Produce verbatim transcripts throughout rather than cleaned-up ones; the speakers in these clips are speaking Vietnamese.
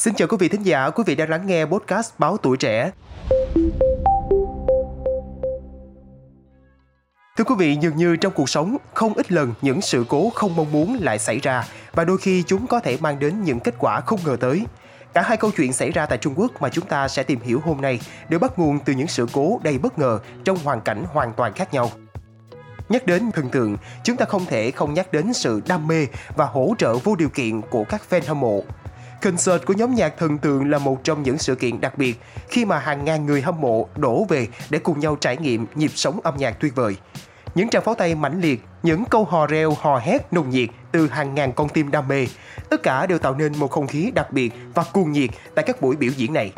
Xin chào quý vị thính giả, quý vị đang lắng nghe podcast Báo Tuổi Trẻ. Thưa quý vị, dường như trong cuộc sống, không ít lần những sự cố không mong muốn lại xảy ra và đôi khi chúng có thể mang đến những kết quả không ngờ tới. Cả hai câu chuyện xảy ra tại Trung Quốc mà chúng ta sẽ tìm hiểu hôm nay đều bắt nguồn từ những sự cố đầy bất ngờ trong hoàn cảnh hoàn toàn khác nhau. Nhắc đến thần tượng, chúng ta không thể không nhắc đến sự đam mê và hỗ trợ vô điều kiện của các fan hâm mộ. Concert của nhóm nhạc thần tượng là một trong những sự kiện đặc biệt khi mà hàng ngàn người hâm mộ đổ về để cùng nhau trải nghiệm nhịp sống âm nhạc tuyệt vời. Những tràng pháo tay mãnh liệt, những câu hò reo hò hét nồng nhiệt từ hàng ngàn con tim đam mê, tất cả đều tạo nên một không khí đặc biệt và cuồng nhiệt tại các buổi biểu diễn này.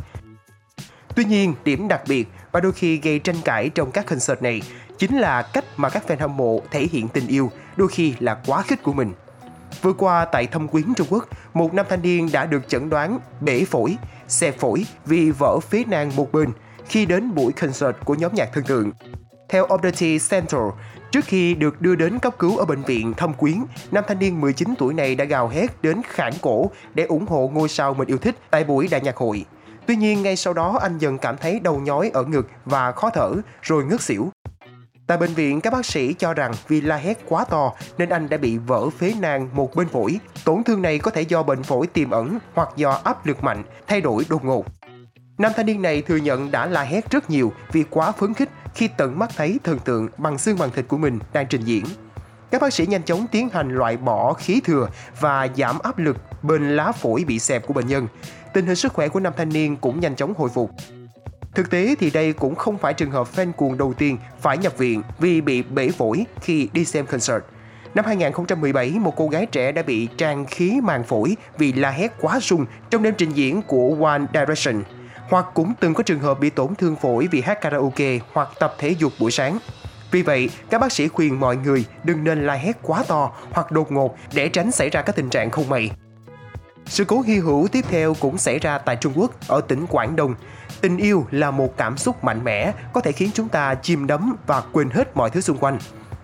Tuy nhiên, điểm đặc biệt và đôi khi gây tranh cãi trong các concert này chính là cách mà các fan hâm mộ thể hiện tình yêu, đôi khi là quá khích của mình. Vừa qua tại Thâm Quyến, Trung Quốc, một nam thanh niên đã được chẩn đoán bể phổi, xẹp phổi vì vỡ phế nang một bên khi đến buổi concert của nhóm nhạc thần tượng. Theo Obduktion Center, trước khi được đưa đến cấp cứu ở bệnh viện Thâm Quyến, nam thanh niên mười chín tuổi này đã gào hét đến khản cổ để ủng hộ ngôi sao mình yêu thích tại buổi đại nhạc hội. Tuy nhiên, ngay sau đó anh dần cảm thấy đầu nhói ở ngực và khó thở, rồi ngất xỉu. Tại bệnh viện, các bác sĩ cho rằng vì la hét quá to nên anh đã bị vỡ phế nang một bên phổi. Tổn thương này có thể do bệnh phổi tiềm ẩn hoặc do áp lực mạnh, thay đổi đột ngột. Nam thanh niên này thừa nhận đã la hét rất nhiều vì quá phấn khích khi tận mắt thấy thần tượng bằng xương bằng thịt của mình đang trình diễn. Các bác sĩ nhanh chóng tiến hành loại bỏ khí thừa và giảm áp lực bên lá phổi bị xẹp của bệnh nhân. Tình hình sức khỏe của nam thanh niên cũng nhanh chóng hồi phục. Thực tế thì đây cũng không phải trường hợp fan cuồng đầu tiên phải nhập viện vì bị bể phổi khi đi xem concert. Năm hai không một bảy, một cô gái trẻ đã bị tràn khí màng phổi vì la hét quá sung trong đêm trình diễn của One Direction. Hoặc cũng từng có trường hợp bị tổn thương phổi vì hát karaoke hoặc tập thể dục buổi sáng. Vì vậy, các bác sĩ khuyên mọi người đừng nên la hét quá to hoặc đột ngột để tránh xảy ra các tình trạng không may. Sự cố hy hữu tiếp theo cũng xảy ra tại Trung Quốc, ở tỉnh Quảng Đông. Tình yêu là một cảm xúc mạnh mẽ, có thể khiến chúng ta chìm đắm và quên hết mọi thứ xung quanh.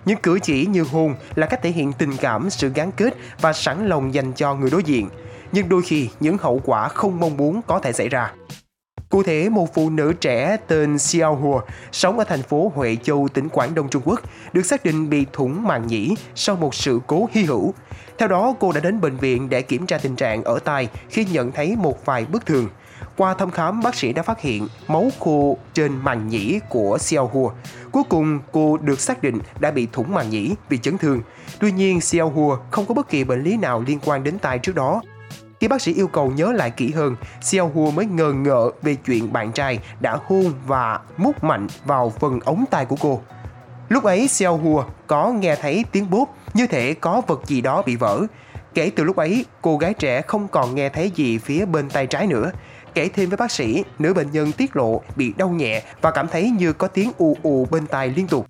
Những cử chỉ như hôn là cách thể hiện tình cảm, sự gắn kết và sẵn lòng dành cho người đối diện. Nhưng đôi khi, những hậu quả không mong muốn có thể xảy ra. Cụ thể, một phụ nữ trẻ tên Xiao Hua, sống ở thành phố Huệ Châu, tỉnh Quảng Đông, Trung Quốc, được xác định bị thủng màng nhĩ sau một sự cố hy hữu. Theo đó, cô đã đến bệnh viện để kiểm tra tình trạng ở tai khi nhận thấy một vài bất thường. Qua thăm khám, bác sĩ đã phát hiện máu khô trên màng nhĩ của Xiao Hua. Cuối cùng, cô được xác định đã bị thủng màng nhĩ vì chấn thương. Tuy nhiên, Xiao Hua không có bất kỳ bệnh lý nào liên quan đến tai trước đó. Khi bác sĩ yêu cầu nhớ lại kỹ hơn, Xiao Hua mới ngờ ngợ về chuyện bạn trai đã hôn và mút mạnh vào phần ống tai của cô. Lúc ấy, Xiao Hua có nghe thấy tiếng bốp, như thể có vật gì đó bị vỡ. Kể từ lúc ấy, cô gái trẻ không còn nghe thấy gì phía bên tay trái nữa. Kể thêm với bác sĩ, nữ bệnh nhân tiết lộ bị đau nhẹ và cảm thấy như có tiếng ù ù bên tai liên tục.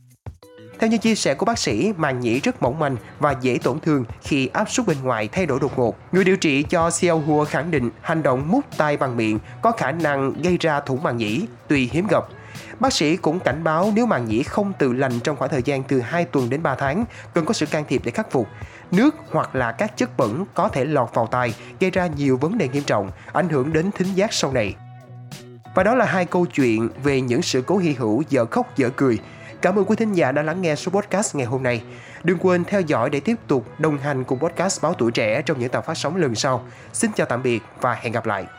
Theo như chia sẻ của bác sĩ, màng nhĩ rất mỏng manh và dễ tổn thương khi áp suất bên ngoài thay đổi đột ngột. Người điều trị cho Xiao Hua khẳng định hành động mút tai bằng miệng có khả năng gây ra thủng màng nhĩ, tuy hiếm gặp. Bác sĩ cũng cảnh báo nếu màng nhĩ không tự lành trong khoảng thời gian từ hai tuần đến ba tháng, cần có sự can thiệp để khắc phục. Nước hoặc là các chất bẩn có thể lọt vào tai, gây ra nhiều vấn đề nghiêm trọng, ảnh hưởng đến thính giác sau này. Và đó là hai câu chuyện về những sự cố hy hữu dở khóc dở cười. Cảm ơn quý thính giả đã lắng nghe số podcast ngày hôm nay. Đừng quên theo dõi để tiếp tục đồng hành cùng podcast Báo Tuổi Trẻ trong những tập phát sóng lần sau. Xin chào tạm biệt và hẹn gặp lại.